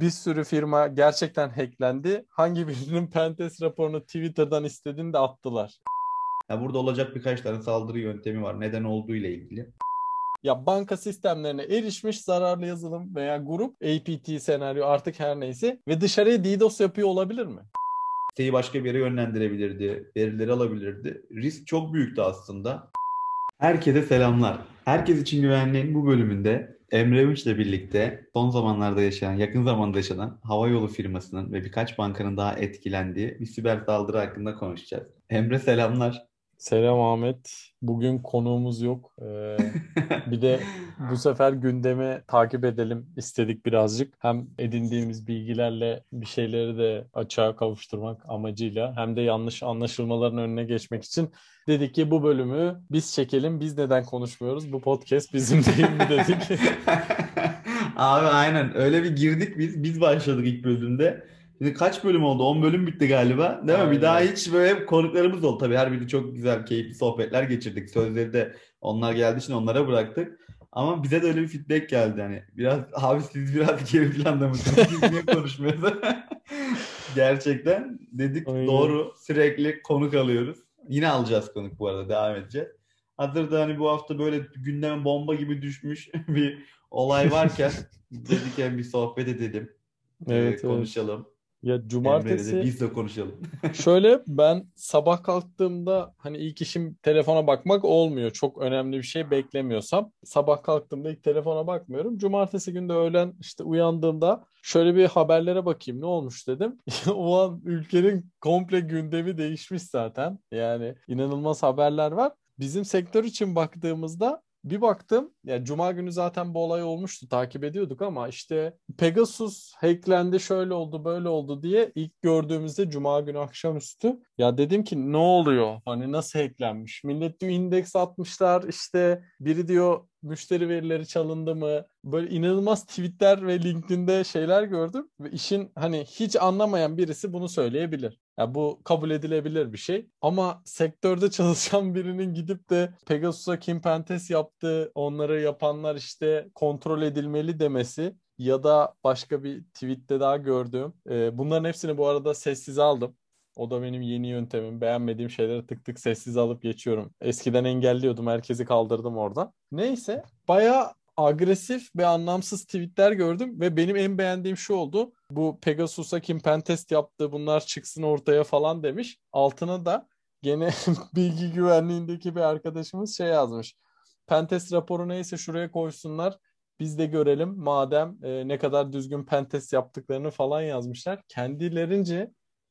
bir sürü firma gerçekten hacklendi. Hangi birinin pentest raporunu Twitter'dan istediğini de attılar. Ya burada olacak birkaç tane saldırı yöntemi var. Neden olduğu ile ilgili. Ya banka sistemlerine erişmiş zararlı yazılım veya grup, APT senaryo artık her neyse ve dışarıya DDoS yapıyor olabilir mi? Siteyi başka bir yere yönlendirebilirdi, verileri alabilirdi. Risk çok büyüktü aslında. Herkese selamlar. Herkes için güvenliğin bu bölümünde Emre Ünç ile birlikte son zamanlarda yaşayan, yakın zamanda yaşanan havayolu firmasının ve birkaç bankanın daha etkilendiği bir siber saldırı hakkında konuşacağız. Emre selamlar. Selam Ahmet. Bugün konuğumuz yok. Bir de bu sefer gündemi takip edelim istedik birazcık. Hem edindiğimiz bilgilerle bir şeyleri de açığa kavuşturmak amacıyla hem de yanlış anlaşılmaların önüne geçmek için dedik ki bu bölümü biz çekelim. Biz neden konuşmuyoruz? Bu podcast bizim değil mi dedik. Abi aynen. Öyle bir girdik biz. Biz başladık ilk bölümde. Şimdi kaç bölüm oldu? 10 bölüm bitti galiba. Değil mi? Aynen. Bir daha hiç böyle konuklarımız oldu. Tabii her biri çok güzel, keyifli sohbetler geçirdik. Sözleri de onlar geldiği için onlara bıraktık. Ama bize de öyle bir feedback geldi. Hani biraz abi siz biraz geri planda mısınız? Siz niye konuşmuyorsunuz? Gerçekten dedik aynen. Doğru. Sürekli konuk alıyoruz. Yine alacağız konuk bu arada. Devam edeceğiz. Hazır da hani bu hafta böyle gündeme bomba gibi düşmüş bir olay varken dedik hem bir sohbet edelim. Evet, konuşalım. Evet. Ya cumartesi biz de konuşalım. Şöyle ben sabah kalktığımda hani ilk işim telefona bakmak olmuyor. Çok önemli bir şey beklemiyorsam. Sabah kalktığımda ilk telefona bakmıyorum. Cumartesi günü de öğlen işte uyandığımda şöyle bir haberlere bakayım ne olmuş dedim. O an ülkenin komple gündemi değişmiş zaten. Yani inanılmaz haberler var. Bizim sektör için baktığımızda bir baktım, ya cuma günü zaten bu olay olmuştu, takip ediyorduk ama işte Pegasus hacklendi, şöyle oldu, böyle oldu diye ilk gördüğümüzde cuma günü akşamüstü ya dedim ki ne oluyor? Hani nasıl hacklenmiş? Millet diyor indeks atmışlar, işte biri diyor müşteri verileri çalındı mı? Böyle inanılmaz tweetler ve LinkedIn'de şeyler gördüm ve işin hani hiç anlamayan birisi bunu söyleyebilir. Ya bu kabul edilebilir bir şey ama sektörde çalışan birinin gidip de Pegasus'a kim pentest yaptı, onları yapanlar işte kontrol edilmeli demesi ya da başka bir tweette daha gördüğüm. Bunların hepsini bu arada sessize aldım. O da benim yeni yöntemim. Beğenmediğim şeyleri tık tık sessize alıp geçiyorum. Eskiden engelliyordum, herkesi kaldırdım orada. Neyse bayağı agresif ve anlamsız tweetler gördüm ve benim en beğendiğim şu oldu. Bu Pegasus'a kim pentest yaptı bunlar çıksın ortaya falan demiş. Altına da gene bilgi güvenliğindeki bir arkadaşımız şey yazmış. Pentest raporu neyse şuraya koysunlar. Biz de görelim madem ne kadar düzgün pentest yaptıklarını falan yazmışlar. Kendilerince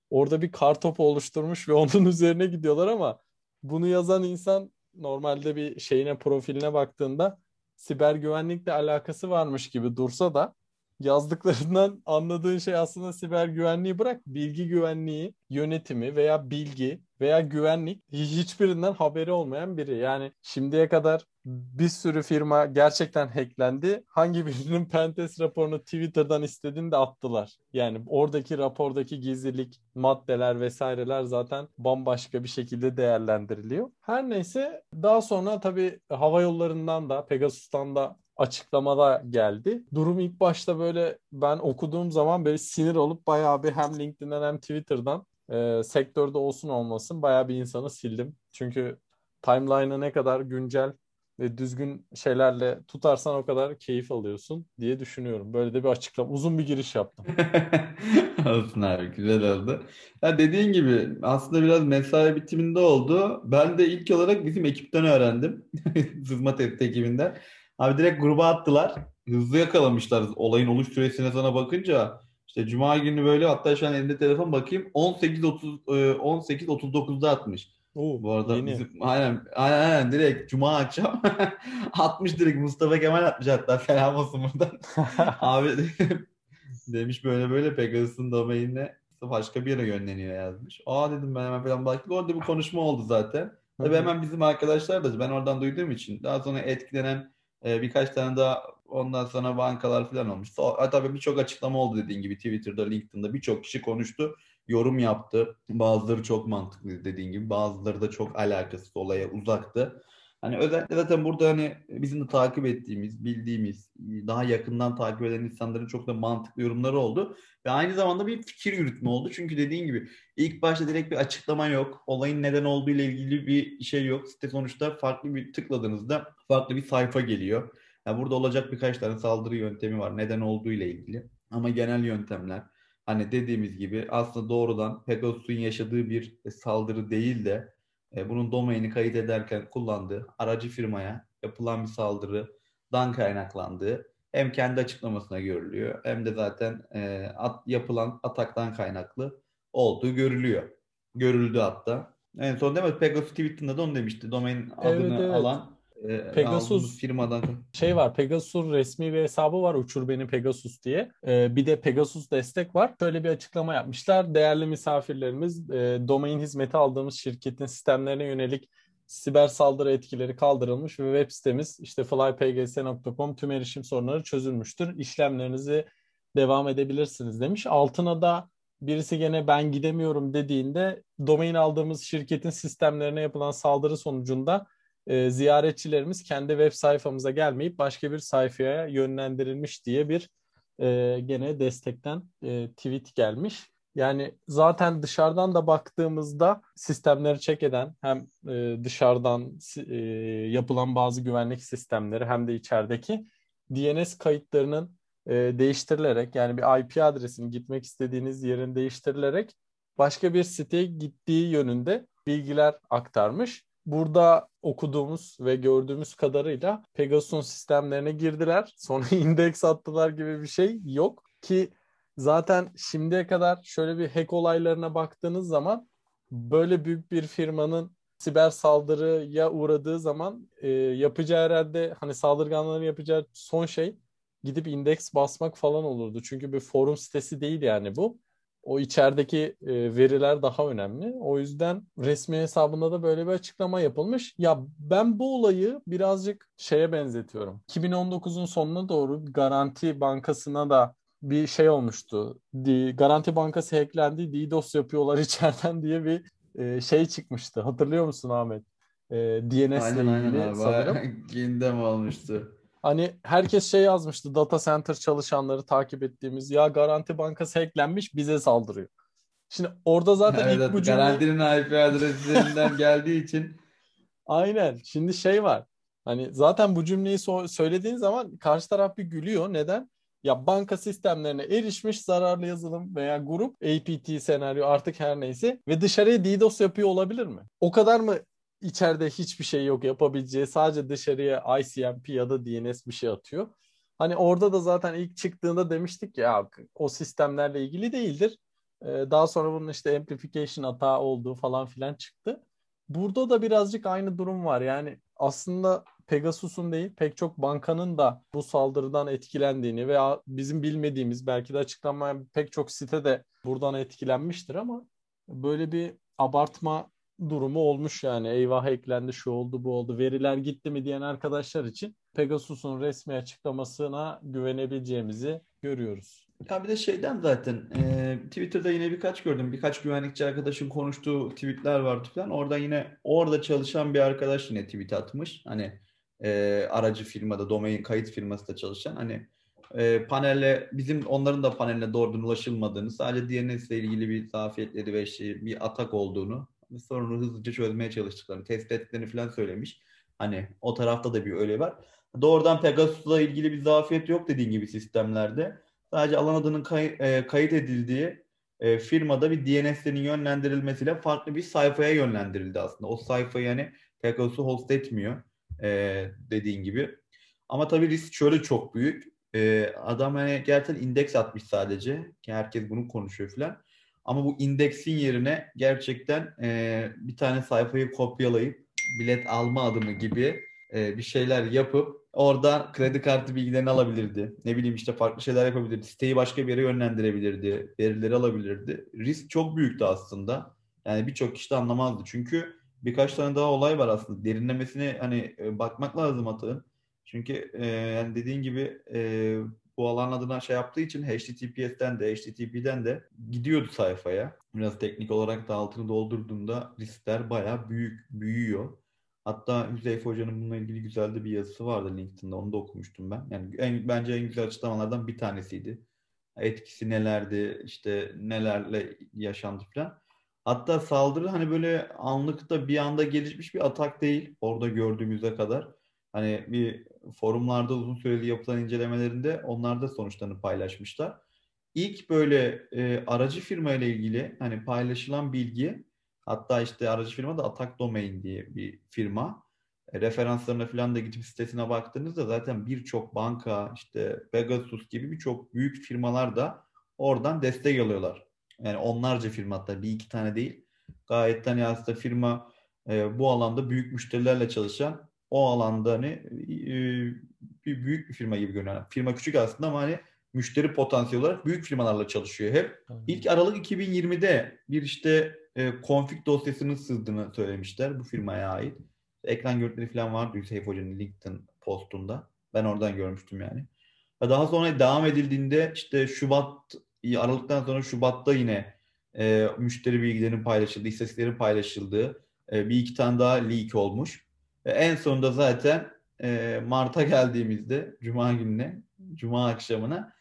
orada bir kartopu oluşturmuş ve onun üzerine gidiyorlar ama bunu yazan insan normalde bir şeyine profiline baktığında siber güvenlikle alakası varmış gibi dursa da yazdıklarından anladığın şey aslında siber güvenliği bırak, bilgi güvenliği, yönetimi veya bilgi veya güvenlik hiçbirinden haberi olmayan biri. Yani şimdiye kadar bir sürü firma gerçekten hacklendi. Hangi birinin pentest raporunu Twitter'dan istediğini de attılar. Yani oradaki rapordaki gizlilik maddeler vesaireler zaten bambaşka bir şekilde değerlendiriliyor. Her neyse daha sonra tabii havayollarından da Pegasus'tan da açıklamada geldi. Durum ilk başta böyle ben okuduğum zaman böyle sinir olup bayağı bir hem LinkedIn'den hem Twitter'dan sektörde olsun olmasın bayağı bir insanı sildim. Çünkü timeline'ı ne kadar güncel ve düzgün şeylerle tutarsan o kadar keyif alıyorsun diye düşünüyorum. Böyle de bir açıklama, uzun bir giriş yaptım. Olsun abi, güzel oldu. Ya dediğin gibi aslında biraz mesai bitiminde oldu. Ben de ilk olarak bizim ekipten öğrendim. Sızma test ekibinden. Abi direkt gruba attılar. Hızlı yakalamışlar olayın oluş süresine sana bakınca. İşte cuma günü böyle, hatta şu an elimde telefon bakayım. 18.39'da atmış. Oo, bu arada bizim, aynen direkt cuma akşam atmış, direkt Mustafa Kemal atmış, hatta selam olsun buradan. Abi demiş böyle Pegasus'un domainine başka bir yere yönleniyor yazmış. Aa dedim ben hemen falan baktım. Orada bu konuşma oldu zaten. Tabii hemen bizim arkadaşlar da ben oradan duyduğum için daha sonra etkilenen birkaç tane daha ondan sonra bankalar falan olmuş. Tabii birçok açıklama oldu dediğin gibi Twitter'da, LinkedIn'da birçok kişi konuştu, yorum yaptı. Bazıları çok mantıklı dediğin gibi, bazıları da çok alakasız, olaya uzaktı. Hani özellikle zaten burada hani bizim de takip ettiğimiz, bildiğimiz, daha yakından takip eden insanların çok da mantıklı yorumları oldu. Ve aynı zamanda bir fikir yürütme oldu. Çünkü dediğin gibi ilk başta direkt bir açıklama yok. Olayın neden olduğu ile ilgili bir şey yok. Site sonuçta farklı bir tıkladığınızda farklı bir sayfa geliyor. Yani burada olacak birkaç tane saldırı yöntemi var neden olduğu ile ilgili. Ama genel yöntemler hani dediğimiz gibi aslında doğrudan Pegasus'un yaşadığı bir saldırı değil de bunun domaini kayıt ederken kullandığı aracı firmaya yapılan bir saldırıdan kaynaklandığı hem kendi açıklamasına görülüyor hem de zaten yapılan ataktan kaynaklı olduğu görüldü hatta. En son değil mi? Pegasus Twitter'da da onu demişti. Domain adını alan Pegasus firmadan. Şey var, Pegasus'un resmi bir hesabı var, uçur beni Pegasus diye. Bir de Pegasus destek var. Şöyle bir açıklama yapmışlar. Değerli misafirlerimiz, domain hizmeti aldığımız şirketin sistemlerine yönelik siber saldırı etkileri kaldırılmış ve web sitemiz işte flypgs.com tüm erişim sorunları çözülmüştür. İşlemlerinizi devam edebilirsiniz demiş. Altına da birisi gene ben gidemiyorum dediğinde domain aldığımız şirketin sistemlerine yapılan saldırı sonucunda ziyaretçilerimiz kendi web sayfamıza gelmeyip başka bir sayfaya yönlendirilmiş diye bir gene destekten tweet gelmiş. Yani zaten dışarıdan da baktığımızda sistemleri check eden hem dışarıdan yapılan bazı güvenlik sistemleri hem de içerideki DNS kayıtlarının değiştirilerek yani bir IP adresinin gitmek istediğiniz yerin değiştirilerek başka bir siteye gittiği yönünde bilgiler aktarmış. Burada okuduğumuz ve gördüğümüz kadarıyla Pegasus'un sistemlerine girdiler. Sonra indeks attılar gibi bir şey yok ki zaten şimdiye kadar şöyle bir hack olaylarına baktığınız zaman böyle büyük bir firmanın siber saldırıya uğradığı zaman yapacağı herhalde hani saldırganların yapacağı son şey gidip indeks basmak falan olurdu. Çünkü bir forum sitesi değil yani bu. O içerideki veriler daha önemli. O yüzden resmi hesabında da böyle bir açıklama yapılmış. Ya ben bu olayı birazcık şeye benzetiyorum. 2019'un sonuna doğru Garanti Bankası'na da bir şey olmuştu. Garanti Bankası hacklendi, DDoS yapıyorlar içeriden diye bir şey çıkmıştı. Hatırlıyor musun Ahmet? DNS'le ilgili sanırım. Gündem olmuştu. Hani herkes şey yazmıştı, data center çalışanları takip ettiğimiz ya Garanti Bankası hacklenmiş bize saldırıyor. Şimdi orada zaten evet, ilk bu cümle... Garantinin IP adreslerinden geldiği için. Aynen. Şimdi şey var. Hani zaten bu cümleyi söylediğin zaman karşı taraf bir gülüyor. Neden? Ya banka sistemlerine erişmiş zararlı yazılım veya grup, APT senaryo artık her neyse ve dışarıya DDoS yapıyor olabilir mi? O kadar mı? İçeride hiçbir şey yok yapabileceği, sadece dışarıya ICMP ya da DNS bir şey atıyor. Hani orada da zaten ilk çıktığında demiştik ya o sistemlerle ilgili değildir. Daha sonra bunun işte amplification hata olduğu falan filan çıktı. Burada da birazcık aynı durum var. Yani aslında Pegasus'un değil pek çok bankanın da bu saldırıdan etkilendiğini veya bizim bilmediğimiz belki de açıklanmayan pek çok site de buradan etkilenmiştir ama böyle bir abartma durumu olmuş yani eyvah hacklendi şu oldu bu oldu veriler gitti mi diyen arkadaşlar için Pegasus'un resmi açıklamasına güvenebileceğimizi görüyoruz. Bir de şeyden zaten Twitter'da yine birkaç gördüm. Birkaç güvenlikçi arkadaşın konuştuğu tweetler vardı falan. Orada yine orada çalışan bir arkadaş yine tweet atmış. Hani aracı firmada domain kayıt firmasında çalışan hani panelle bizim onların da paneline doğrudan ulaşılmadığını sadece DNS ile ilgili bir zafiyetleri ve şey, bir atak olduğunu sorunu hızlıca çözmeye çalıştıklarını, test ettiklerini falan söylemiş. Hani o tarafta da bir öyle var. Doğrudan Pegasus'la ilgili bir zafiyet yok dediğin gibi sistemlerde. Sadece alan adının kayıt edildiği firmada bir DNS'lerin yönlendirilmesiyle farklı bir sayfaya yönlendirildi aslında. O sayfayı hani Pegasus'u host etmiyor dediğin gibi. Ama tabii risk şöyle çok büyük. Adam hani gerçekten indeks atmış sadece. Herkes bunu konuşuyor falan. Ama bu indeksin yerine gerçekten bir tane sayfayı kopyalayıp bilet alma adımı gibi bir şeyler yapıp oradan kredi kartı bilgilerini alabilirdi. Ne bileyim işte farklı şeyler yapabilirdi. Siteyi başka bir yere yönlendirebilirdi. Verileri alabilirdi. Risk çok büyüktü aslında. Yani birçok kişi de anlamazdı. Çünkü birkaç tane daha olay var aslında. Derinlemesine hani bakmak lazım atığın. Çünkü yani dediğin gibi... bu alan adına şey yaptığı için HTTPS'den de HTTP'den de gidiyordu sayfaya. Biraz teknik olarak da altını doldurduğunda riskler bayağı büyüyor. Hatta Hüzeyfe Hoca'nın bununla ilgili güzel de bir yazısı vardı LinkedIn'de. Onu da okumuştum ben. Yani bence en güzel açıklamalardan bir tanesiydi. Etkisi nelerdi, işte nelerle yaşandı falan. Hatta saldırı hani böyle anlıkta bir anda gelişmiş bir atak değil. Orada gördüğümüze kadar. Hani bir forumlarda uzun süreli yapılan incelemelerinde onlar da sonuçlarını paylaşmışlar. İlk böyle aracı firma ile ilgili hani paylaşılan bilgi, hatta işte aracı firma da Atak Domain diye bir firma. Referanslarına falan da gidip sitesine baktığınızda zaten birçok banka, işte Pegasus gibi birçok büyük firmalar da oradan destek alıyorlar. Yani onlarca firma, hatta bir iki tane değil. Gayet hani aslında firma bu alanda büyük müşterilerle çalışan, o alanda hani bir büyük bir firma gibi görünüyor. Yani firma küçük aslında ama hani müşteri potansiyeli olarak büyük firmalarla çalışıyor hep. Aynen. İlk Aralık 2020'de bir işte config dosyasının sızdığını söylemişler bu firmaya ait. Ekran görüntüleri falan vardı Hüseyin Hoca'nın LinkedIn postunda. Ben oradan görmüştüm yani. Daha sonra devam edildiğinde işte Aralık'tan sonra Şubat'ta yine müşteri bilgilerinin paylaşıldığı, istatistiklerin paylaşıldığı bir iki tane daha leak olmuş. En sonunda zaten Mart'a geldiğimizde Cuma akşamına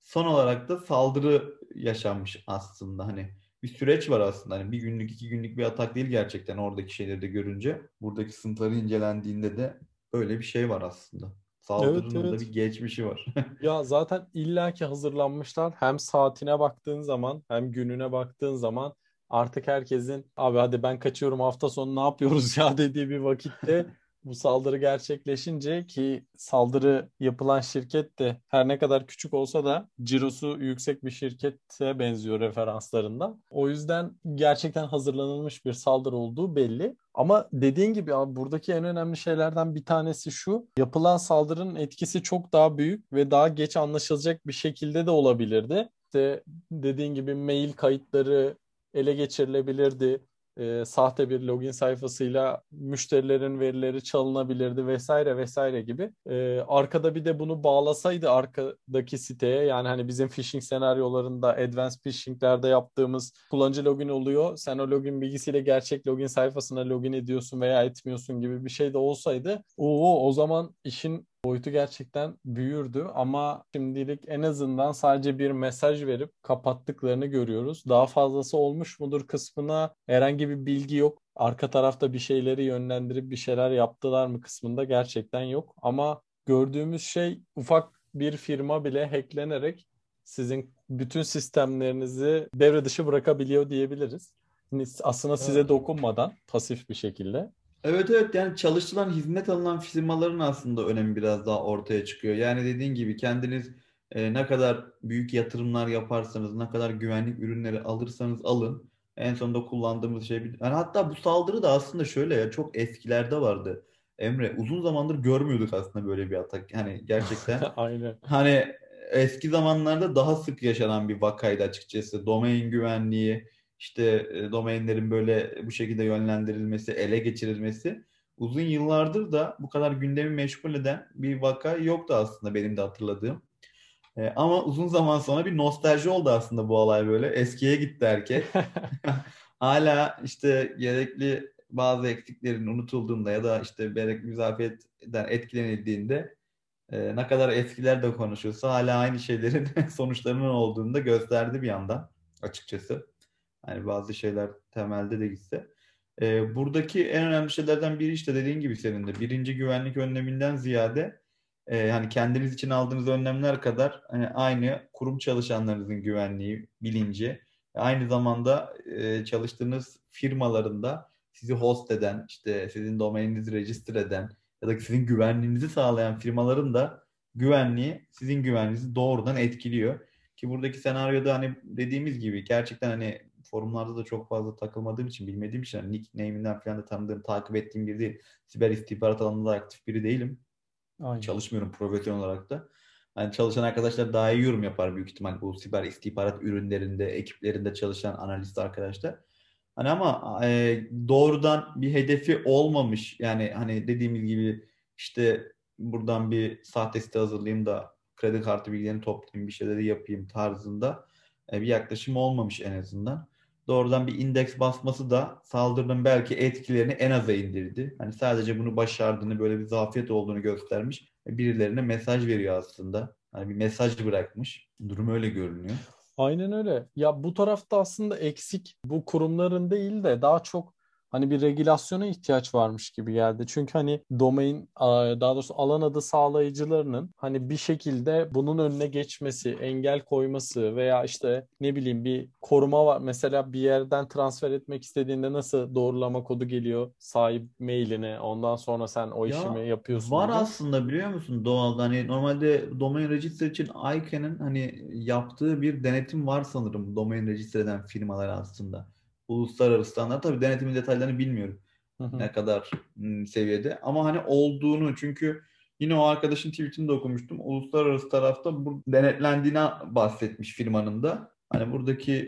son olarak da saldırı yaşanmış aslında. Hani bir süreç var aslında. Hani bir günlük, iki günlük bir atak değil gerçekten, oradaki şeyleri de görünce. Buradaki sınıfları incelendiğinde de böyle bir şey var aslında. Saldırının da bir geçmişi var. Ya zaten illaki hazırlanmışlar. Hem saatine baktığın zaman hem gününe baktığın zaman artık herkesin abi hadi ben kaçıyorum, hafta sonu ne yapıyoruz ya dediği bir vakitte bu saldırı gerçekleşince, ki saldırı yapılan şirket de her ne kadar küçük olsa da cirosu yüksek bir şirkete benziyor referanslarından. O yüzden gerçekten hazırlanılmış bir saldırı olduğu belli. Ama dediğin gibi abi, buradaki en önemli şeylerden bir tanesi şu: yapılan saldırının etkisi çok daha büyük ve daha geç anlaşılacak bir şekilde de olabilirdi. İşte dediğin gibi mail kayıtları ele geçirilebilirdi. Sahte bir login sayfasıyla müşterilerin verileri çalınabilirdi vesaire vesaire gibi. Arkada bir de bunu bağlasaydı arkadaki siteye, yani hani bizim phishing senaryolarında advanced phishing'lerde yaptığımız kullanıcı login oluyor. Sen o login bilgisiyle gerçek login sayfasına login ediyorsun veya etmiyorsun gibi bir şey de olsaydı o zaman işin boyutu gerçekten büyürdü. Ama şimdilik en azından sadece bir mesaj verip kapattıklarını görüyoruz. Daha fazlası olmuş mudur kısmına herhangi bir bilgi yok. Arka tarafta bir şeyleri yönlendirip bir şeyler yaptılar mı kısmında gerçekten yok. Ama gördüğümüz şey, ufak bir firma bile hacklenerek sizin bütün sistemlerinizi devre dışı bırakabiliyor diyebiliriz. Aslında size dokunmadan, pasif bir şekilde. Evet, yani çalışılan, hizmet alınan firmaların aslında önemi biraz daha ortaya çıkıyor. Yani dediğin gibi kendiniz ne kadar büyük yatırımlar yaparsanız, ne kadar güvenlik ürünleri alırsanız alın, en sonunda kullandığımız şey... Yani hatta bu saldırı da aslında şöyle ya, çok eskilerde vardı Emre. Uzun zamandır görmüyorduk aslında böyle bir atak. Yani gerçekten aynen. Hani eski zamanlarda daha sık yaşanan bir vakaydı açıkçası. Domain güvenliği, İşte domainlerin böyle bu şekilde yönlendirilmesi, ele geçirilmesi. Uzun yıllardır da bu kadar gündemi meşgul eden bir vaka yoktu aslında benim de hatırladığım. Ama uzun zaman sonra bir nostalji oldu aslında bu olay böyle. Eskiye gitti herkes. Hala işte gerekli bazı eksiklerin unutulduğunda ya da işte gerekli müzafiyetten etkilenildiğinde ne kadar eskiler de konuşulsa hala aynı şeylerin sonuçlarının olduğunu da gösterdi bir yandan açıkçası. Yani bazı şeyler temelde de gitse. Buradaki en önemli şeylerden biri işte dediğin gibi senin de birinci güvenlik önleminden ziyade hani kendiniz için aldığınız önlemler kadar hani aynı kurum çalışanlarınızın güvenliği, bilinci, aynı zamanda çalıştığınız firmalarında sizi host eden, işte sizin domaininizi register eden ya da sizin güvenliğinizi sağlayan firmaların da güvenliği sizin güvenliğinizi doğrudan etkiliyor. Ki buradaki senaryoda hani dediğimiz gibi gerçekten hani forumlarda da çok fazla takılmadığım için, bilmediğim için, hani nickname'imden falan da tanıdığım, takip ettiğim biri değil. Siber istihbarat alanında aktif biri değilim. Aynen. Çalışmıyorum profesyonel olarak da. Yani çalışan arkadaşlar daha iyi yorum yapar büyük ihtimal bu siber istihbarat ürünlerinde, ekiplerinde çalışan analist arkadaşlar. Hani ama doğrudan bir hedefi olmamış. Yani hani dediğimiz gibi işte buradan bir sahte site hazırlayayım da kredi kartı bilgilerini toplayayım, bir şeyleri yapayım tarzında bir yaklaşım olmamış en azından. doğrudan bir indeks basması da saldırının belki etkilerini en aza indirdi. Hani sadece bunu başardığını, böyle bir zafiyet olduğunu göstermiş. Birilerine mesaj veriyor aslında. Hani bir mesaj bırakmış. Durum öyle görünüyor. Aynen öyle. Ya bu tarafta aslında eksik, bu kurumların değil de daha çok hani bir regülasyona ihtiyaç varmış gibi geldi. Çünkü hani domain, daha doğrusu alan adı sağlayıcılarının hani bir şekilde bunun önüne geçmesi, engel koyması veya işte ne bileyim bir koruma var. Mesela bir yerden transfer etmek istediğinde nasıl doğrulama kodu geliyor sahip mailine, ondan sonra sen o işimi yapıyorsun. Var değil? Aslında biliyor musun doğalda hani normalde domain register için ICANN'ın hani yaptığı bir denetim var sanırım domain register eden firmalar aslında. Uluslararası standart. Tabii denetimin detaylarını bilmiyorum. Hı-hı. Ne kadar seviyede. Ama hani olduğunu, çünkü yine o arkadaşın tweetini de okumuştum. Uluslararası tarafta bu denetlendiğine bahsetmiş firmanın da. Hani buradaki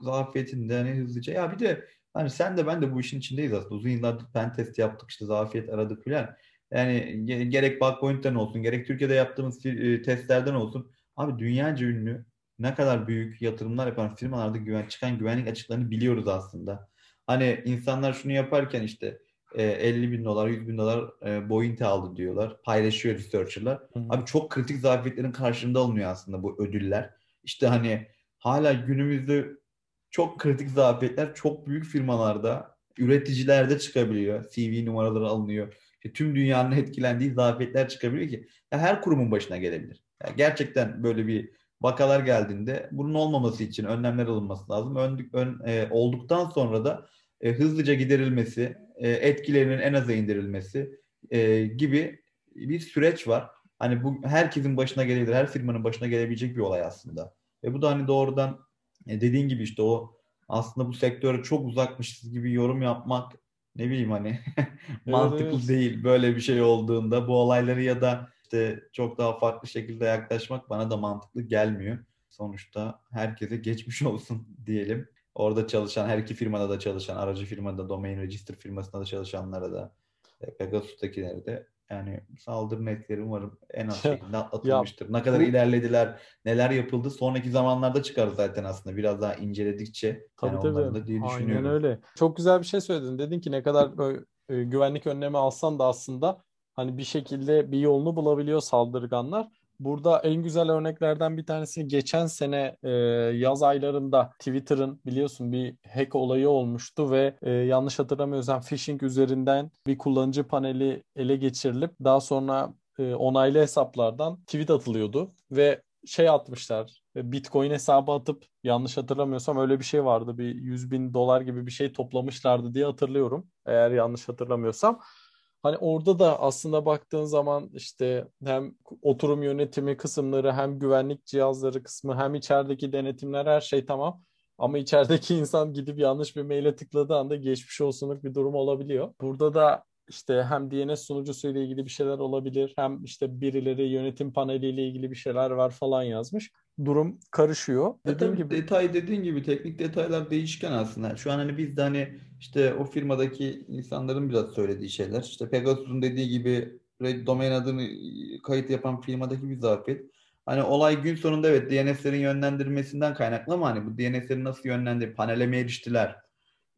zafiyetin de hani hızlıca. Ya bir de hani sen de ben de bu işin içindeyiz aslında. Uzun yıllardır pen test yaptık, işte zafiyet aradık filan. Yani gerek Bugpoint'ten olsun, gerek Türkiye'de yaptığımız testlerden olsun. Abi dünyaca ünlü, ne kadar büyük yatırımlar yapan firmalarda çıkan güvenlik açıklarını biliyoruz aslında. Hani insanlar şunu yaparken işte 50.000 dolar, 100.000 dolar bounty aldı diyorlar. Paylaşıyor researcher'lar. Hı-hı. Abi çok kritik zafiyetlerin karşılığında alınıyor aslında bu ödüller. İşte hani hala günümüzde çok kritik zafiyetler çok büyük firmalarda, üreticilerde çıkabiliyor. CV numaraları alınıyor. İşte tüm dünyanın etkilendiği zafiyetler çıkabiliyor ki her kurumun başına gelebilir. Yani gerçekten böyle bir vakalar geldiğinde bunun olmaması için önlemler alınması lazım. Olduktan sonra da hızlıca giderilmesi, etkilerinin en aza indirilmesi gibi bir süreç var. Hani bu herkesin başına gelebilir, her firmanın başına gelebilecek bir olay aslında. Ve bu da hani doğrudan dediğin gibi işte o aslında bu sektöre çok uzakmışız gibi yorum yapmak, ne bileyim hani mantıklı evet. Değil böyle bir şey olduğunda bu olayları ya da çok daha farklı şekilde yaklaşmak bana da mantıklı gelmiyor. Sonuçta herkese geçmiş olsun diyelim. Orada çalışan, her iki firmada da çalışan, aracı firmada, domain register firmasında da çalışanlara da, Pegasus'takilere de yani saldırı netleri umarım en az şekilde atlatılmıştır. Ne kadar ilerlediler, neler yapıldı sonraki zamanlarda çıkar zaten aslında biraz daha inceledikçe. Tabii. Da diye düşünüyorum. Aynen öyle. Çok güzel bir şey söyledin. Dedin ki ne kadar güvenlik önlemi alsan da aslında hani bir şekilde bir yolunu bulabiliyor saldırganlar. Burada en güzel örneklerden bir tanesi geçen sene yaz aylarında Twitter'ın biliyorsun bir hack olayı olmuştu ve yanlış hatırlamıyorsam phishing üzerinden bir kullanıcı paneli ele geçirilip daha sonra onaylı hesaplardan tweet atılıyordu ve şey atmışlar, Bitcoin hesabı atıp yanlış hatırlamıyorsam öyle bir şey vardı, bir 100.000 dolar gibi bir şey toplamışlardı diye hatırlıyorum eğer yanlış hatırlamıyorsam. Hani orada da aslında baktığın zaman işte hem oturum yönetimi kısımları, hem güvenlik cihazları kısmı, hem içerideki denetimler, her şey tamam. Ama içerideki insan gidip yanlış bir maile tıkladığı anda geçmiş olsunluk bir durum olabiliyor. Burada da işte hem DNS sunucusuyla ilgili bir şeyler olabilir, hem işte birileri yönetim paneliyle ilgili bir şeyler var falan yazmış. Durum karışıyor. Dediğin gibi teknik detaylar değişken aslında. Şu an hani biz de hani işte o firmadaki insanların biraz söylediği şeyler. İşte Pegasus'un dediği gibi domain adını kayıt yapan firmadaki bir zafiyet. Hani olay gün sonunda evet DNS'lerin yönlendirmesinden kaynaklı ama hani bu DNS'leri nasıl yönlendirip panele mi eriştiler?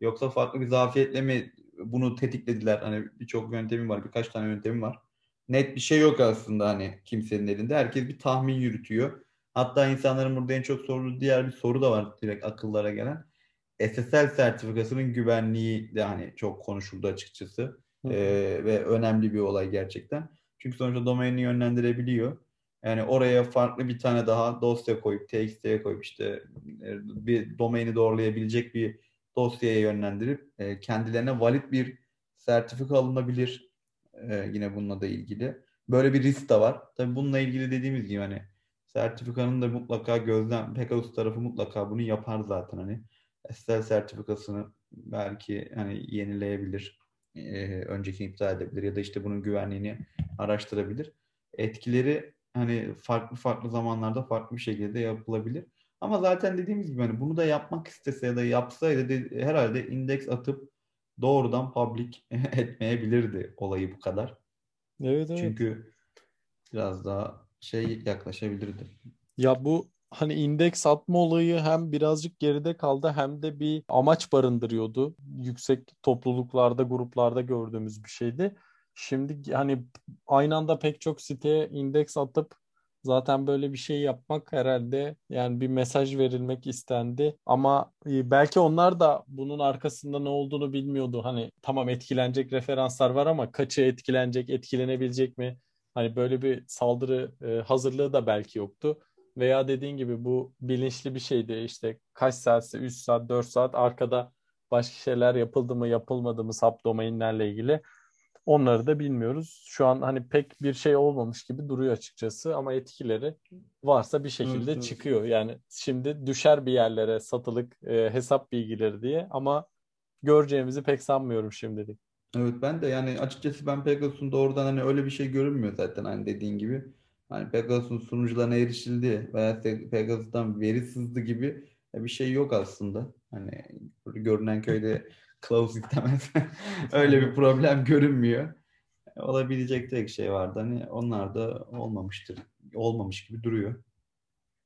Yoksa farklı bir zafiyetle mi bunu tetiklediler? Hani birçok yöntemi var, birkaç tane yöntemi var. Net bir şey yok aslında hani kimsenin elinde. Herkes bir tahmin yürütüyor. Hatta insanların burada en çok sorduğu diğer bir soru da var direkt akıllara gelen. SSL sertifikasının güvenliği de hani çok konuşuldu açıkçası. Ve önemli bir olay gerçekten. Çünkü sonuçta domaini yönlendirebiliyor. Yani oraya farklı bir tane daha dosya koyup, txt'ye koyup işte bir domaini doğrulayabilecek bir dosyaya yönlendirip kendilerine valid bir sertifika alınabilir. Yine bununla da ilgili. Böyle bir risk de var. Tabii bununla ilgili dediğimiz gibi hani sertifikanın da mutlaka Pegasus tarafı mutlaka bunu yapar zaten hani. SSL sertifikasını belki hani yenileyebilir, öncekini iptal edebilir ya da işte bunun güvenliğini araştırabilir. Etkileri hani farklı zamanlarda farklı bir şekilde yapılabilir. Ama zaten dediğimiz gibi hani bunu da yapmak istese ya da yapsaydı herhalde indeks atıp doğrudan public etmeyebilirdi olayı bu kadar. Evet. Çünkü biraz daha yaklaşabilirdi. Ya bu hani indeks atma olayı hem birazcık geride kaldı hem de bir amaç barındırıyordu. Yüksek topluluklarda, gruplarda gördüğümüz bir şeydi. Şimdi hani aynı anda pek çok siteye indeks atıp zaten böyle bir şey yapmak herhalde yani bir mesaj verilmek istendi. Ama belki onlar da bunun arkasında ne olduğunu bilmiyordu. Hani tamam etkilenecek referanslar var ama kaçı etkilenecek, etkilenebilecek mi? Hani böyle bir saldırı hazırlığı da belki yoktu. Veya dediğin gibi bu bilinçli bir şeydi. İşte kaç saatse 3 saat, 4 saat arkada başka şeyler yapıldı mı, yapılmadı mı subdomainlerle ilgili. Onları da bilmiyoruz. Şu an hani pek bir şey olmamış gibi duruyor açıkçası ama etkileri varsa bir şekilde evet, çıkıyor. Evet. Yani şimdi düşer bir yerlere satılık hesap bilgileri diye ama göreceğimizi pek sanmıyorum şimdilik. Evet ben de yani açıkçası ben Pegasus'un doğrudan hani öyle bir şey görünmüyor zaten hani dediğin gibi. Hani Pegasus'un sunucularına erişildi veya Pegasus'tan veri sızdı gibi bir şey yok aslında. Hani görünen köyde kılavuz istemez. Öyle bir problem görünmüyor. Olabilecek tek şey vardı. Hani onlar da olmamıştır. Olmamış gibi duruyor.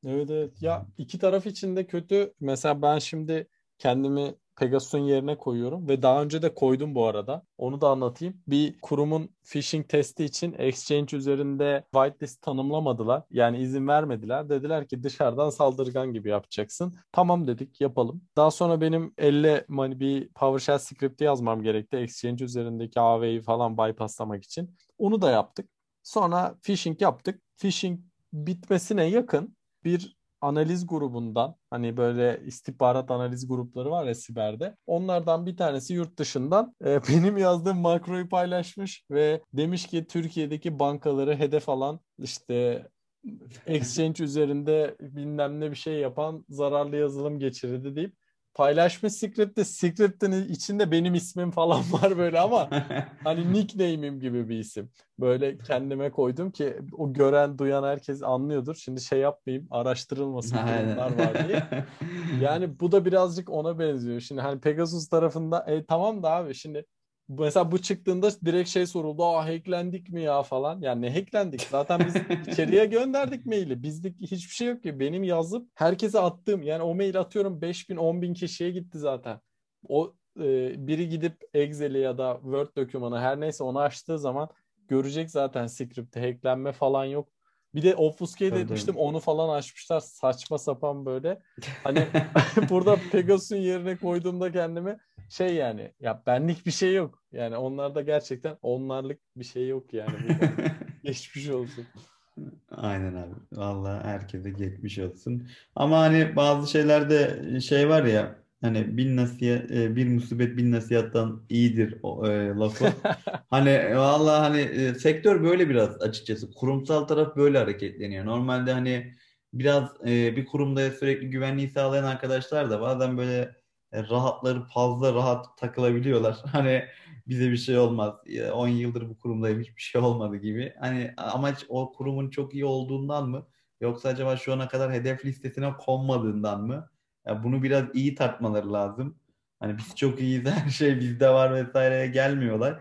Evet evet. Ya iki taraf için de kötü. Mesela ben şimdi kendimi Pegasus'un yerine koyuyorum ve daha önce de koydum bu arada. Onu da anlatayım. Bir kurumun phishing testi için Exchange üzerinde whitelist tanımlamadılar. Yani izin vermediler. Dediler ki dışarıdan saldırgan gibi yapacaksın. Tamam dedik yapalım. Daha sonra benim bir PowerShell script'i yazmam gerekti. Exchange üzerindeki AV'yi falan bypasslamak için. Onu da yaptık. Sonra phishing yaptık. Phishing bitmesine yakın bir analiz grubundan hani böyle istihbarat analiz grupları var ya siberde. Onlardan bir tanesi yurt dışından benim yazdığım makroyu paylaşmış ve demiş ki Türkiye'deki bankaları hedef alan işte Exchange üzerinde bilmem ne bir şey yapan zararlı yazılım geçirildi deyip paylaşmış script'i. Script'in içinde benim ismim falan var böyle ama hani nickname'im gibi bir isim. Böyle kendime koydum ki o gören, duyan herkes anlıyordur. Şimdi şey yapmayayım, araştırılmasın durumlar var diye. Yani bu da birazcık ona benziyor. Şimdi hani Pegasus tarafında tamam da abi şimdi mesela bu çıktığında direkt şey soruldu. Hacklendik mi ya falan. Yani ne hacklendik? Zaten biz içeriye gönderdik maili. Bizlik hiçbir şey yok ki. Benim yazıp herkese attığım yani o mail atıyorum 5.000-10.000 kişiye gitti zaten. O biri gidip Excel'i ya da Word dokümanı her neyse onu açtığı zaman görecek zaten script'te hacklenme falan yok. Bir de obfuscate etmiştim onu falan açmışlar. Saçma sapan böyle. Hani burada Pegasus'un yerine koyduğumda kendimi şey yani ya benlik bir şey yok. Yani onlarda gerçekten onlarlık bir şey yok yani. Geçmiş olsun. Aynen abi. Vallahi herkese geçmiş olsun. Ama hani bazı şeylerde şey var ya hani bir musibet bin nasihattan iyidir lafı. Hani vallahi hani sektör böyle biraz açıkçası. Kurumsal taraf böyle hareketleniyor. Normalde hani biraz bir kurumda sürekli güvenliği sağlayan arkadaşlar da bazen böyle rahatları fazla rahat takılabiliyorlar. Hani bize bir şey olmaz. 10 yıldır bu kurumdayım hiçbir şey olmadı gibi. Hani amaç o kurumun çok iyi olduğundan mı? Yoksa acaba şu ana kadar hedef listesine konmadığından mı? Ya bunu biraz iyi tartmaları lazım. Hani biz çok iyiyiz, her şey bizde var vesaireye gelmiyorlar.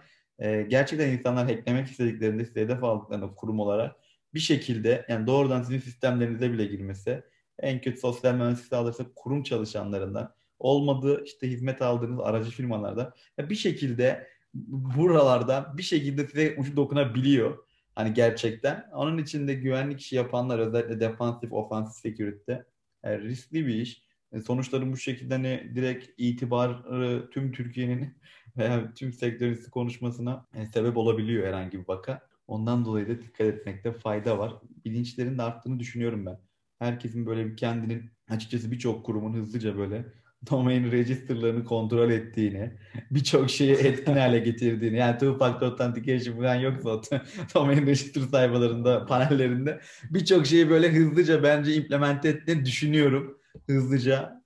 Gerçekten insanlar hacklemek istediklerinde size hedef aldıklarında kurum olarak bir şekilde yani doğrudan sizin sistemlerinize bile girmesi en kötü sosyal mühendislik sağlarsa kurum çalışanlarından olmadığı işte hizmet aldığınız aracı firmalardan bir şekilde buralardan bir şekilde size ucu dokunabiliyor. Hani gerçekten. Onun için de güvenlik işi yapanlar özellikle defansif, ofansif security'de riskli bir iş. Sonuçların bu şekilde hani direkt itibarı tüm Türkiye'nin veya tüm sektörün konuşmasına sebep olabiliyor herhangi bir vaka. Ondan dolayı da dikkat etmekte fayda var. Bilinçlerin de arttığını düşünüyorum ben. Herkesin böyle bir kendinin açıkçası birçok kurumun hızlıca böyle domain register'larını kontrol ettiğini, birçok şeyi etkin hale getirdiğini, yani two factor authentication falan yoksa domain register sayfalarında, panellerinde birçok şeyi böyle hızlıca bence implement ettiğini düşünüyorum. Hızlıca.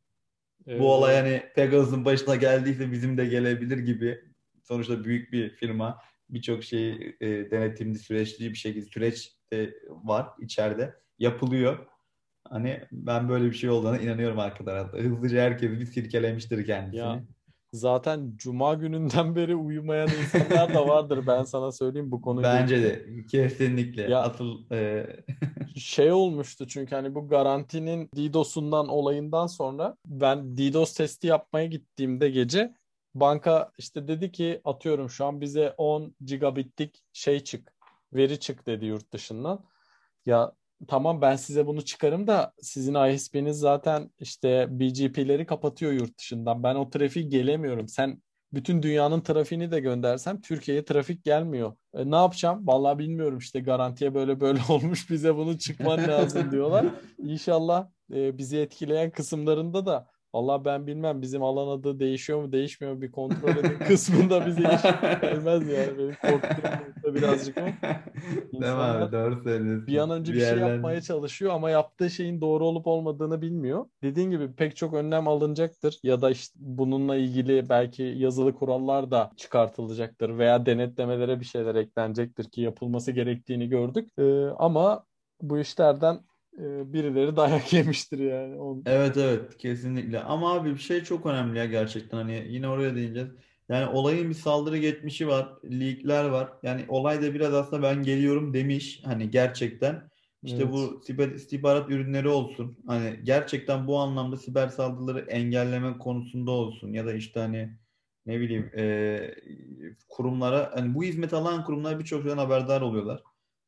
Evet. Bu olay hani Pegasus'un başına geldiyse bizim de gelebilir gibi. Sonuçta büyük bir firma. Birçok şeyi denetimli süreçli bir şekilde süreç var içeride. Yapılıyor. Hani ben böyle bir şey olduğuna inanıyorum arkadaşlar. Hızlıca herkes bir sirkelemiştir kendisini. Ya, Zaten cuma gününden beri uyumayan insanlar da vardır. Ben sana söyleyeyim bu konuyu. Bence de kesinlikle. Ya, atıl şey olmuştu çünkü hani bu garantinin DDoS'undan olayından sonra ben DDoS testi yapmaya gittiğimde gece banka işte dedi ki atıyorum şu an bize 10 gigabitlik şey çık, veri çık dedi yurt dışından. Ya tamam ben size bunu çıkarım da sizin ISP'niz zaten işte BGP'leri kapatıyor yurt dışından. Ben o trafiği gelemiyorum. Sen bütün dünyanın trafiğini de göndersem Türkiye'ye trafik gelmiyor. Ne yapacağım? Vallahi bilmiyorum işte garantiye böyle böyle olmuş bize bunun çıkman lazım diyorlar. İnşallah bizi etkileyen kısımlarında da vallahi ben bilmem bizim alan adı değişiyor mu değişmiyor mu bir kontrol edin kısmında bizi gelmez yani. Benim korktuğum birazcık o. İnsanlar doğru söylüyorsun. Bir an önce bir şey yapmaya çalışıyor ama yaptığı şeyin doğru olup olmadığını bilmiyor. Dediğin gibi pek çok önlem alınacaktır ya da işte bununla ilgili belki yazılı kurallar da çıkartılacaktır veya denetlemelere bir şeyler eklenecektir ki yapılması gerektiğini gördük. Ama bu işlerden birileri dayak yemiştir yani. Onu... Evet kesinlikle. Ama abi bir şey çok önemli ya gerçekten. Hani yine oraya değineceğiz. Yani olayın bir saldırı geçmişi var. Leakler var. Yani olay da biraz aslında ben geliyorum demiş. Hani gerçekten. İşte evet. Bu istihbarat ürünleri olsun. Hani gerçekten bu anlamda siber saldırıları engelleme konusunda olsun. Ya da işte hani ne bileyim kurumlara hani bu hizmet alan kurumlar birçok şeyden haberdar oluyorlar.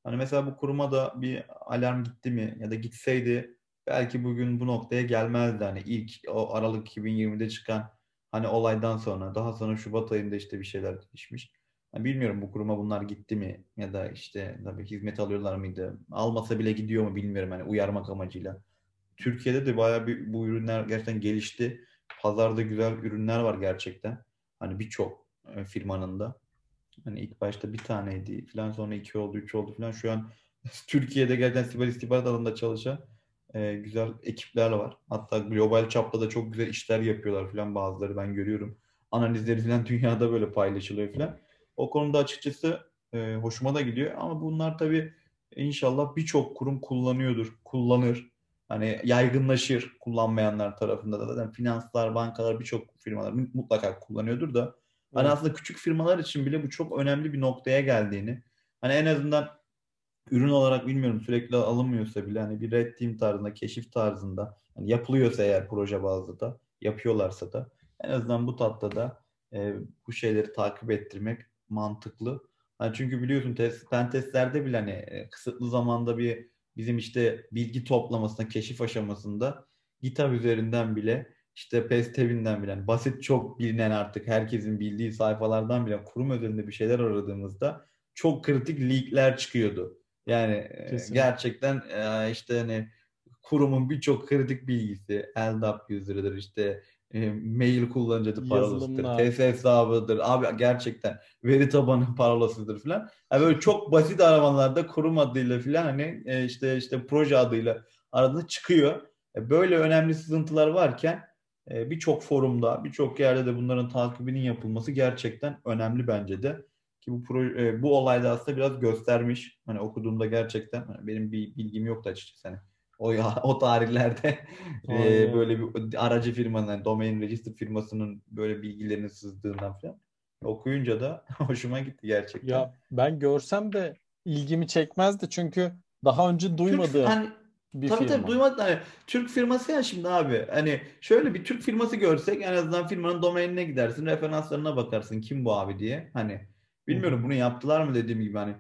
Hani mesela bu kuruma da bir alarm gitti mi ya da gitseydi belki bugün bu noktaya gelmezdi. Hani ilk o Aralık 2020'de çıkan hani olaydan sonra daha sonra Şubat ayında işte bir şeyler değişmiş. Yani bilmiyorum bu kuruma bunlar gitti mi ya da işte tabii hizmet alıyorlar mıydı? Almasa bile gidiyor mu bilmiyorum hani uyarmak amacıyla. Türkiye'de de bayağı bir bu ürünler gerçekten gelişti. Pazarda güzel ürünler var gerçekten. Hani birçok firmanın da. Hani ilk başta bir taneydi falan sonra 2 oldu 3 oldu falan şu an Türkiye'de gerçekten siber istihbarat alanında çalışan güzel ekipler var. Hatta global çapta da çok güzel işler yapıyorlar falan bazıları ben görüyorum. Analizleri falan dünyada böyle paylaşılıyor falan. O konuda açıkçası hoşuma da gidiyor ama bunlar tabii inşallah birçok kurum kullanıyordur, kullanır. Hani yaygınlaşır kullanmayanlar tarafında da zaten finanslar, bankalar birçok firmalar mutlaka kullanıyordur da. Hani aslında küçük firmalar için bile bu çok önemli bir noktaya geldiğini. Hani en azından ürün olarak bilmiyorum sürekli alınmıyorsa bile hani bir red team tarzında, keşif tarzında hani yapılıyorsa eğer proje bazlı da yapıyorlarsa da en azından bu tatta da bu şeyleri takip ettirmek mantıklı. Hani çünkü biliyorsun testlerde bile hani kısıtlı zamanda bir bizim işte bilgi toplamasına, keşif aşamasında GitHub üzerinden bile İşte PestTab'inden bilen, basit çok bilinen artık herkesin bildiği sayfalardan bilen kurum özelinde bir şeyler aradığımızda çok kritik leakler çıkıyordu. Yani kesinlikle. Gerçekten işte hani kurumun birçok kritik bilgisi, LDAP user'ıdır, işte mail kullanıcı parolasıdır, TLS hesabıdır, abi gerçekten veri tabanı parolasıdır filan. Yani böyle çok basit aramalarda kurum adıyla filan hani işte proje adıyla aradığında çıkıyor. Böyle önemli sızıntılar varken birçok forumda, birçok yerde de bunların takibinin yapılması gerçekten önemli bence de. Ki bu olayda aslında biraz göstermiş. Hani okuduğumda gerçekten hani benim bir bilgim yoktu açıkçası. Hani o tarihlerde böyle bir aracı firmanın, yani domain register firmasının böyle bilgilerinin sızdığından falan okuyunca da hoşuma gitti gerçekten. Ya ben görsem de ilgimi çekmezdi çünkü daha önce duymadığım. Tabii duymadın hani Türk firması ya şimdi abi hani şöyle bir Türk firması görsek en azından firmanın domainine gidersin referanslarına bakarsın kim bu abi diye hani bilmiyorum bunu yaptılar mı dediğim gibi hani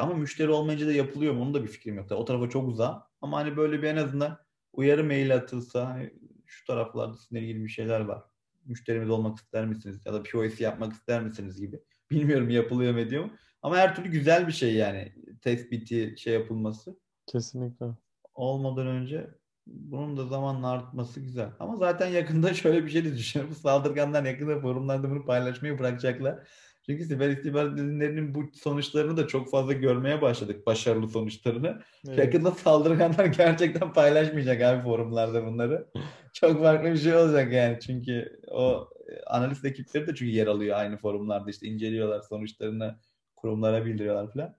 ama müşteri olmayınca da yapılıyor mu onun da bir fikrim yok. O tarafa çok uzağa ama hani böyle bir en azından uyarı mail atılsa hani şu taraflarda sizinle ilgili bir şeyler var müşterimiz olmak ister misiniz ya da POS yapmak ister misiniz gibi bilmiyorum yapılıyor mu ediyor mu ama her türlü güzel bir şey yani tespiti şey yapılması. Kesinlikle. Olmadan önce bunun da zamanla artması güzel. Ama zaten yakında şöyle bir şey de düşünüyorum. Saldırganlar yakında forumlarda bunu paylaşmayı bırakacaklar. Çünkü siber istihbarat ürünlerinin bu sonuçlarını da çok fazla görmeye başladık. Başarılı sonuçlarını. Evet. Yakında saldırganlar gerçekten paylaşmayacak abi forumlarda bunları. Çok farklı bir şey olacak yani. Çünkü o analist ekipleri de çünkü yer alıyor aynı forumlarda. İşte inceliyorlar sonuçlarını kurumlara bildiriyorlar falan.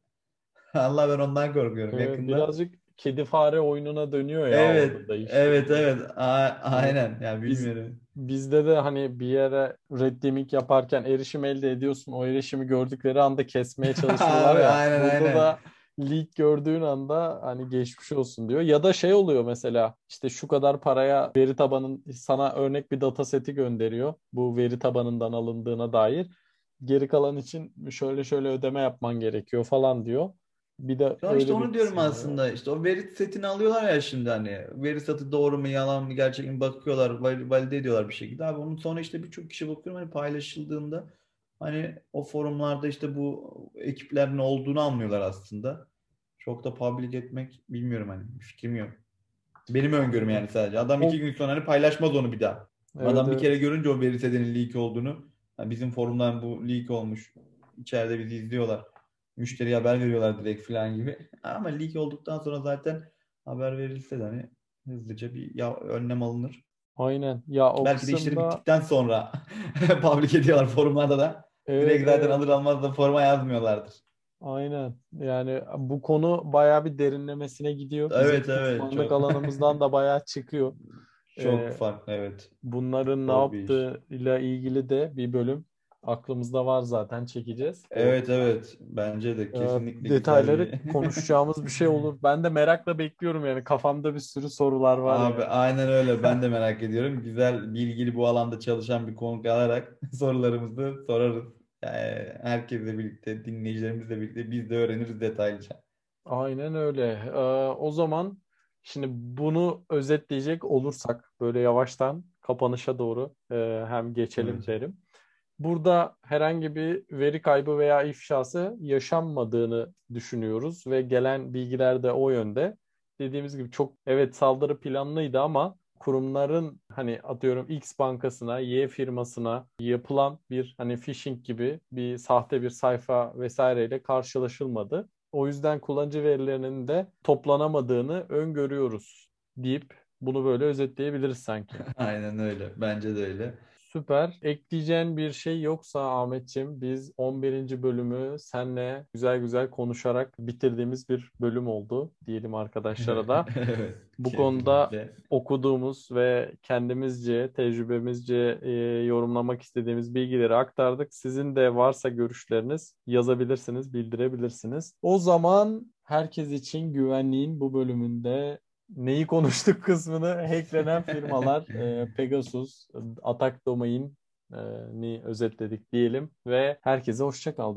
Allah ben ondan korkuyorum. Evet, yakında. Birazcık kedi fare oyununa dönüyor ya. Evet, işte. evet. Aynen. Yani bilmiyorum. Bizde de hani bir yere reddimik yaparken erişim elde ediyorsun. O erişimi gördükleri anda kesmeye çalışıyorlar ya. Aynen, burada aynen. Da leak gördüğün anda hani geçmiş olsun diyor. Ya da şey oluyor mesela, işte şu kadar paraya veri tabanın sana örnek bir dataseti gönderiyor. Bu veri tabanından alındığına dair. Geri kalan için şöyle şöyle ödeme yapman gerekiyor falan diyor. Bir de ya işte onu diyorum aslında. İşte o veri setini alıyorlar ya şimdi hani. Veri seti doğru mu, yalan mı, gerçek mi bakıyorlar, valide ediyorlar bir şekilde. Abi onun sonra işte birçok kişi bakıyorum hani paylaşıldığında hani o forumlarda işte bu ekiplerin olduğunu anlıyorlar aslında. Çok da public etmek bilmiyorum hani. Fikrim yok. Benim öngörüm yani sadece. Adam iki gün sonra hani paylaşmaz onu bir daha. Evet, adam evet. Bir kere görünce o veri setinin leak olduğunu, yani bizim forumdan bu leak olmuş, İçeride bizi izliyorlar, müşteriye haber veriyorlar direkt falan gibi. Ama leak olduktan sonra zaten haber verilse de hani hızlıca bir önlem alınır. Aynen. Ya o belki kısımda... de işleri bittikten sonra public ediyorlar forumlarda da. Evet, direkt zaten alır almaz da forma yazmıyorlardır. Aynen. Yani bu konu bayağı bir derinlemesine gidiyor. Bizim evet. Çok... alanımızdan da bayağı çıkıyor. Çok farklı evet. Bunların ne yaptığıyla ilgili de bir bölüm aklımızda var zaten, çekeceğiz. Evet. Bence de kesinlikle. Detayları konuşacağımız bir şey olur. Ben de merakla bekliyorum yani. Kafamda bir sürü sorular var. Abi yani. Aynen öyle. Ben de merak ediyorum. Güzel, bilgili, bu alanda çalışan bir konuk alarak sorularımızı sorarız. Yani herkesle birlikte, dinleyicilerimizle birlikte biz de öğreniriz detaylıca. Aynen öyle. O zaman şimdi bunu özetleyecek olursak böyle yavaştan kapanışa doğru hem geçelim derim. Burada herhangi bir veri kaybı veya ifşası yaşanmadığını düşünüyoruz ve gelen bilgiler de o yönde. Dediğimiz gibi çok saldırı planlıydı ama kurumların hani atıyorum X bankasına, Y firmasına yapılan bir hani phishing gibi bir sahte bir sayfa vesaireyle karşılaşılmadı. O yüzden kullanıcı verilerinin de toplanamadığını öngörüyoruz deyip bunu böyle özetleyebiliriz sanki. Aynen öyle. Bence de öyle. Süper. Ekleyeceğin bir şey yoksa Ahmetciğim, biz 11. bölümü seninle güzel güzel konuşarak bitirdiğimiz bir bölüm oldu diyelim arkadaşlara da. Evet, bu konuda okuduğumuz ve kendimizce, tecrübemizce yorumlamak istediğimiz bilgileri aktardık. Sizin de varsa görüşleriniz yazabilirsiniz, bildirebilirsiniz. O zaman herkes için güvenliğin bu bölümünde neyi konuştuk kısmını, hacklenen firmalar, Pegasus, Atak Domain'i özetledik diyelim ve herkese hoşça kalın.